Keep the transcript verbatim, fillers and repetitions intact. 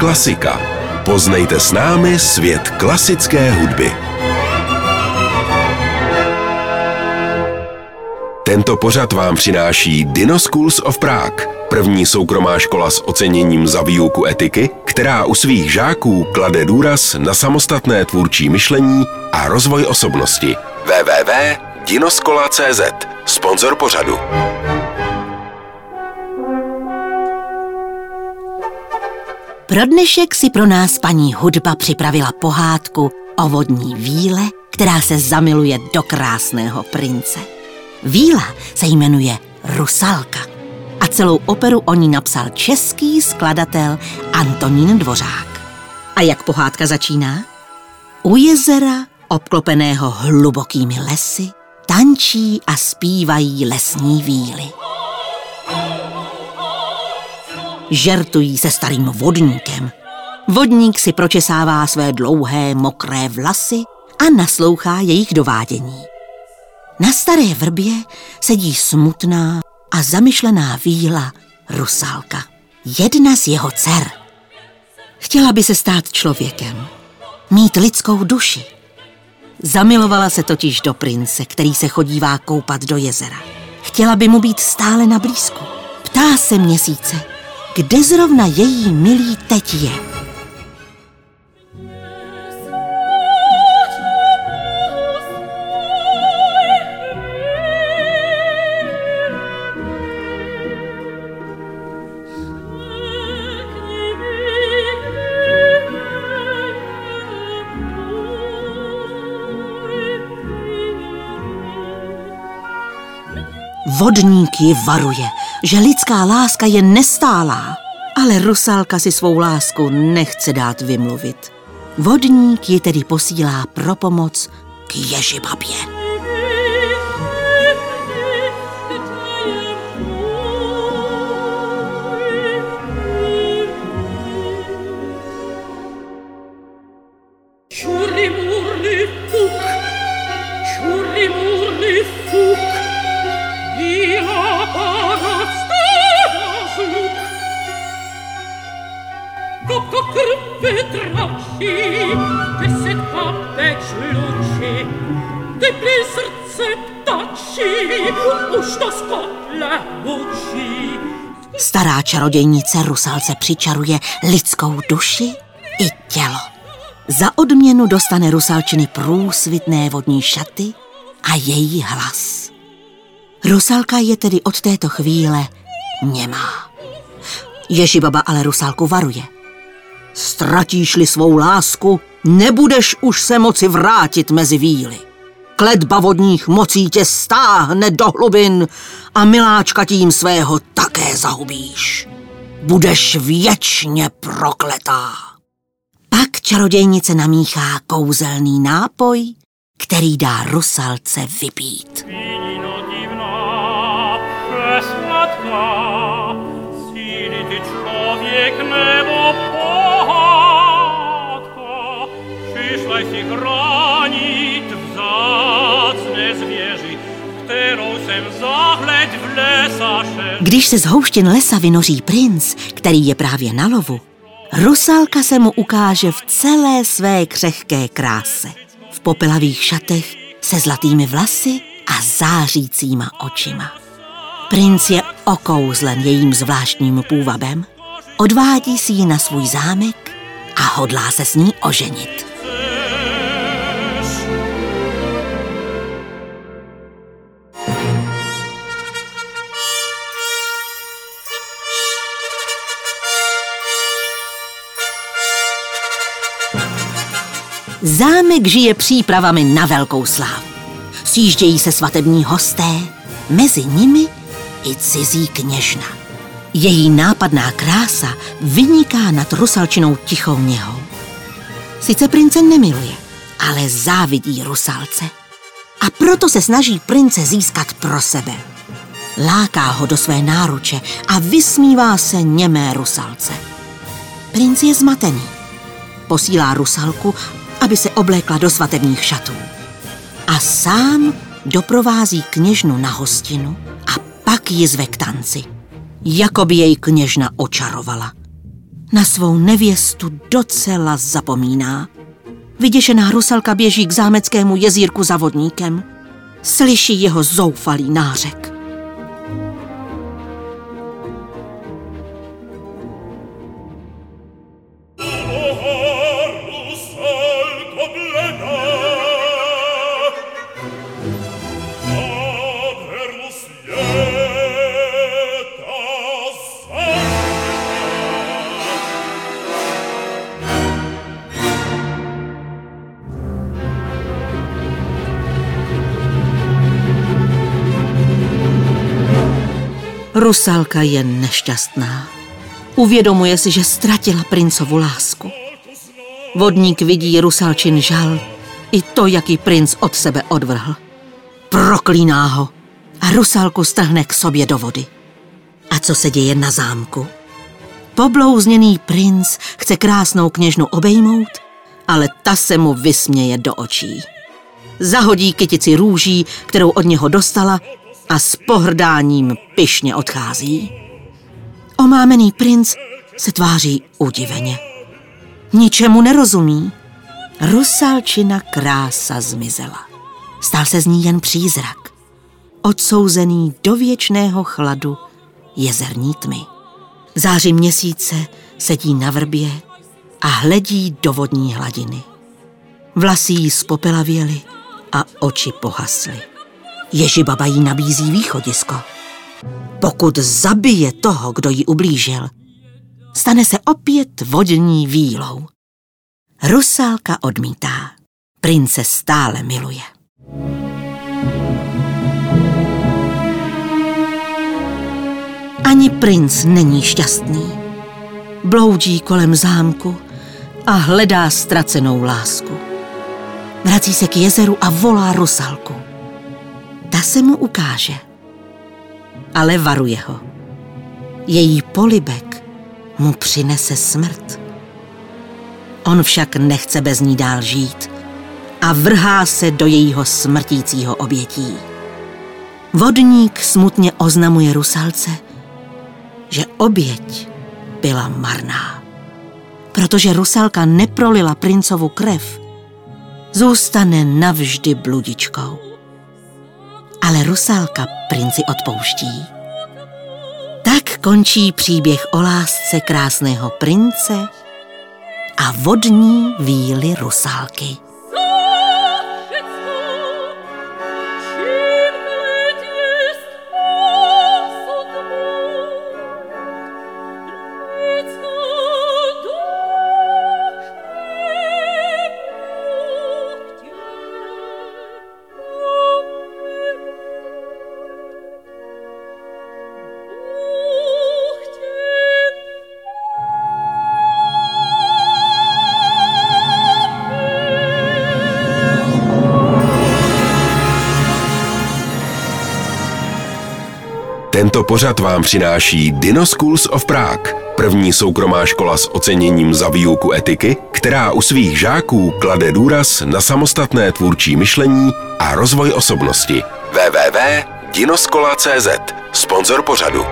klasika. Poznejte s námi svět klasické hudby. Tento pořad vám přináší Dinoškola z Oprák, první soukromá škola s oceněním za výuku etiky, která u svých žáků klade důraz na samostatné tvůrčí myšlení a rozvoj osobnosti. w w w tečka dinoškola tečka cz Sponzor pořadu. Pro dnešek si pro nás paní hudba připravila pohádku o vodní víle, která se zamiluje do krásného prince. Víla se jmenuje Rusalka a celou operu o ní napsal český skladatel Antonín Dvořák. A jak pohádka začíná? U jezera, obklopeného hlubokými lesy, tančí a zpívají lesní víly. Žertují se starým vodníkem. Vodník si pročesává své dlouhé, mokré vlasy a naslouchá jejich dovádění. Na staré vrbě sedí smutná a zamyšlená víla Rusalka, jedna z jeho dcer. Chtěla by se stát člověkem, mít lidskou duši. Zamilovala se totiž do prince, který se chodívá koupat do jezera. Chtěla by mu být stále na blízku. Ptá se měsíce, kde zrovna její milý teď je. Vodník ji varuje, že lidská láska je nestálá, ale Rusalka si svou lásku nechce dát vymluvit. Vodník ji tedy posílá pro pomoc k ježibabě. Čurný murný fuk, čurný murný fuk. Stará čarodějnice Rusalce přičaruje lidskou duši i tělo. Za odměnu dostane Rusalčiny průsvitné vodní šaty a její hlas. Rusalka je tedy od této chvíle němá. Ježibaba ale Rusalku varuje. Ztratíš-li svou lásku, nebudeš už se moci vrátit mezi víly. Kletba vodních mocí tě stáhne do hlubin a miláčka tím svého také zahubíš. Budeš věčně prokletá. Pak čarodějnice namíchá kouzelný nápoj, který dá Rusalce vypít. Když se z houštin lesa vynoří princ, který je právě na lovu, Rusalka se mu ukáže v celé své křehké kráse. V popelavých šatech, se zlatými vlasy a zářícíma očima. Princ je okouzlen jejím zvláštním půvabem, odvádí si ji na svůj zámek a hodlá se s ní oženit. Zámek žije přípravami na velkou slávu. Sjíždějí se svatební hosté, mezi nimi i cizí kněžna. Její nápadná krása vyniká nad Rusalčinou tichou něhou. Sice prince nemiluje, ale závidí Rusalce. A proto se snaží prince získat pro sebe. Láká ho do své náruče a vysmívá se němé Rusalce. Princ je zmatený. Posílá Rusalku, aby se oblékla do svatebních šatů. A sám doprovází kněžnu na hostinu a pak ji zve k tanci. Jakoby jej kněžna očarovala. na svou nevěstu docela zapomíná. Vyděšená Rusalka běží k zámeckému jezírku za vodníkem. Slyší jeho zoufalý nářek. Rusalka je nešťastná. Uvědomuje si, že ztratila princovu lásku. Vodník vidí Rusalčin žal i to, jaký princ od sebe odvrhl. Proklíná ho a Rusalku strhne k sobě do vody. A co se děje na zámku? Poblouzněný princ chce krásnou kněžnu obejmout, ale ta se mu vysměje do očí. Zahodí kytici růží, kterou od něho dostala, a s pohrdáním pyšně odchází. Omámený princ se tváří udiveně. Ničemu nerozumí. Rusalčina krása zmizela. Stal se z ní jen přízrak, odsouzený do věčného chladu jezerní tmy. Září měsíce sedí na vrbě a hledí do vodní hladiny. Vlasy jí zpopelavěly a oči pohasly. Ježibaba jí nabízí východisko. Pokud zabije toho, kdo jí ublížil, stane se opět vodní vílou. Rusalka odmítá. Prince stále miluje. Ani princ není šťastný. Bloudí kolem zámku a hledá ztracenou lásku. Vrací se k jezeru a volá Rusalku. Ta se mu ukáže, ale varuje ho. Její polibek mu přinese smrt. On však nechce bez ní dál žít a vrhá se do jejího smrtícího obětí. Vodník smutně oznamuje Rusalce, že oběť byla marná. Protože Rusalka neprolila princovu krev, zůstane navždy bludičkou. Ale Rusalka princi odpouští. Tak končí příběh o lásce krásného prince a vodní víly Rusalky. Tento pořad vám přináší Dinoškola z Oprák, první soukromá škola s oceněním za výuku etiky, která u svých žáků klade důraz na samostatné tvůrčí myšlení a rozvoj osobnosti. w w w tečka dinoškola tečka cz Sponzor pořadu.